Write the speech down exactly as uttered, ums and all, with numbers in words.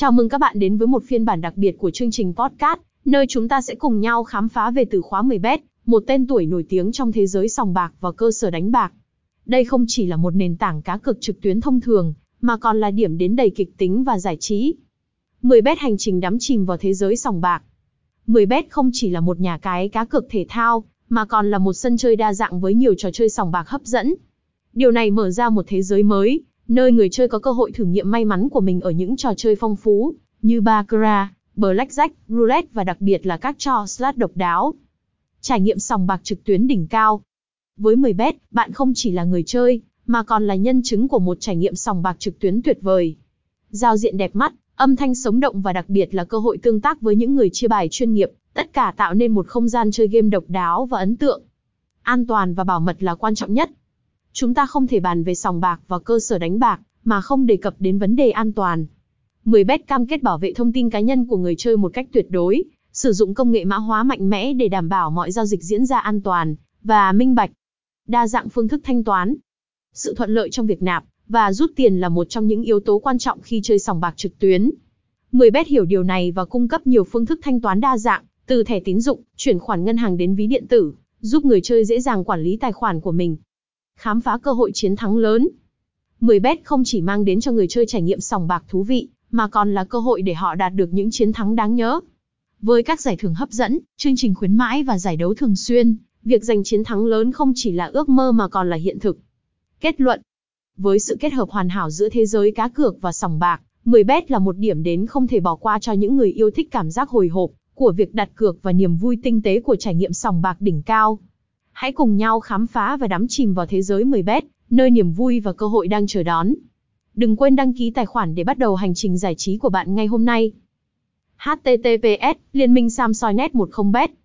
Chào mừng các bạn đến với một phiên bản đặc biệt của chương trình podcast, nơi chúng ta sẽ cùng nhau khám phá về từ khóa mười bet, một tên tuổi nổi tiếng trong thế giới sòng bạc và cơ sở đánh bạc. Đây không chỉ là một nền tảng cá cược trực tuyến thông thường, mà còn là điểm đến đầy kịch tính và giải trí. mười bet hành trình đắm chìm vào thế giới sòng bạc. mười bet không chỉ là một nhà cái cá cược thể thao, mà còn là một sân chơi đa dạng với nhiều trò chơi sòng bạc hấp dẫn. Điều này mở ra một thế giới mới, nơi người chơi có cơ hội thử nghiệm may mắn của mình ở những trò chơi phong phú, như baccarat, blackjack, roulette và đặc biệt là các trò slot độc đáo. Trải nghiệm sòng bạc trực tuyến đỉnh cao. Với mười bet, bạn không chỉ là người chơi, mà còn là nhân chứng của một trải nghiệm sòng bạc trực tuyến tuyệt vời. Giao diện đẹp mắt, âm thanh sống động và đặc biệt là cơ hội tương tác với những người chia bài chuyên nghiệp, tất cả tạo nên một không gian chơi game độc đáo và ấn tượng. An toàn và bảo mật là quan trọng nhất. Chúng ta không thể bàn về sòng bạc và cơ sở đánh bạc mà không đề cập đến vấn đề an toàn. mười bet cam kết bảo vệ thông tin cá nhân của người chơi một cách tuyệt đối, sử dụng công nghệ mã hóa mạnh mẽ để đảm bảo mọi giao dịch diễn ra an toàn và minh bạch. Đa dạng phương thức thanh toán. Sự thuận lợi trong việc nạp và rút tiền là một trong những yếu tố quan trọng khi chơi sòng bạc trực tuyến. mười bet hiểu điều này và cung cấp nhiều phương thức thanh toán đa dạng, từ thẻ tín dụng, chuyển khoản ngân hàng đến ví điện tử, giúp người chơi dễ dàng quản lý tài khoản của mình. Khám phá cơ hội chiến thắng lớn. mười bet không chỉ mang đến cho người chơi trải nghiệm sòng bạc thú vị, mà còn là cơ hội để họ đạt được những chiến thắng đáng nhớ. Với các giải thưởng hấp dẫn, chương trình khuyến mãi và giải đấu thường xuyên, việc giành chiến thắng lớn không chỉ là ước mơ mà còn là hiện thực. Kết luận. Với sự kết hợp hoàn hảo giữa thế giới cá cược và sòng bạc, mười bet là một điểm đến không thể bỏ qua cho những người yêu thích cảm giác hồi hộp của việc đặt cược và niềm vui tinh tế của trải nghiệm sòng bạc đỉnh cao. Hãy cùng nhau khám phá và đắm chìm vào thế giới mười bet, nơi niềm vui và cơ hội đang chờ đón. Đừng quên đăng ký tài khoản để bắt đầu hành trình giải trí của bạn ngay hôm nay. H T T P S Liên minh Samsoi net mười bet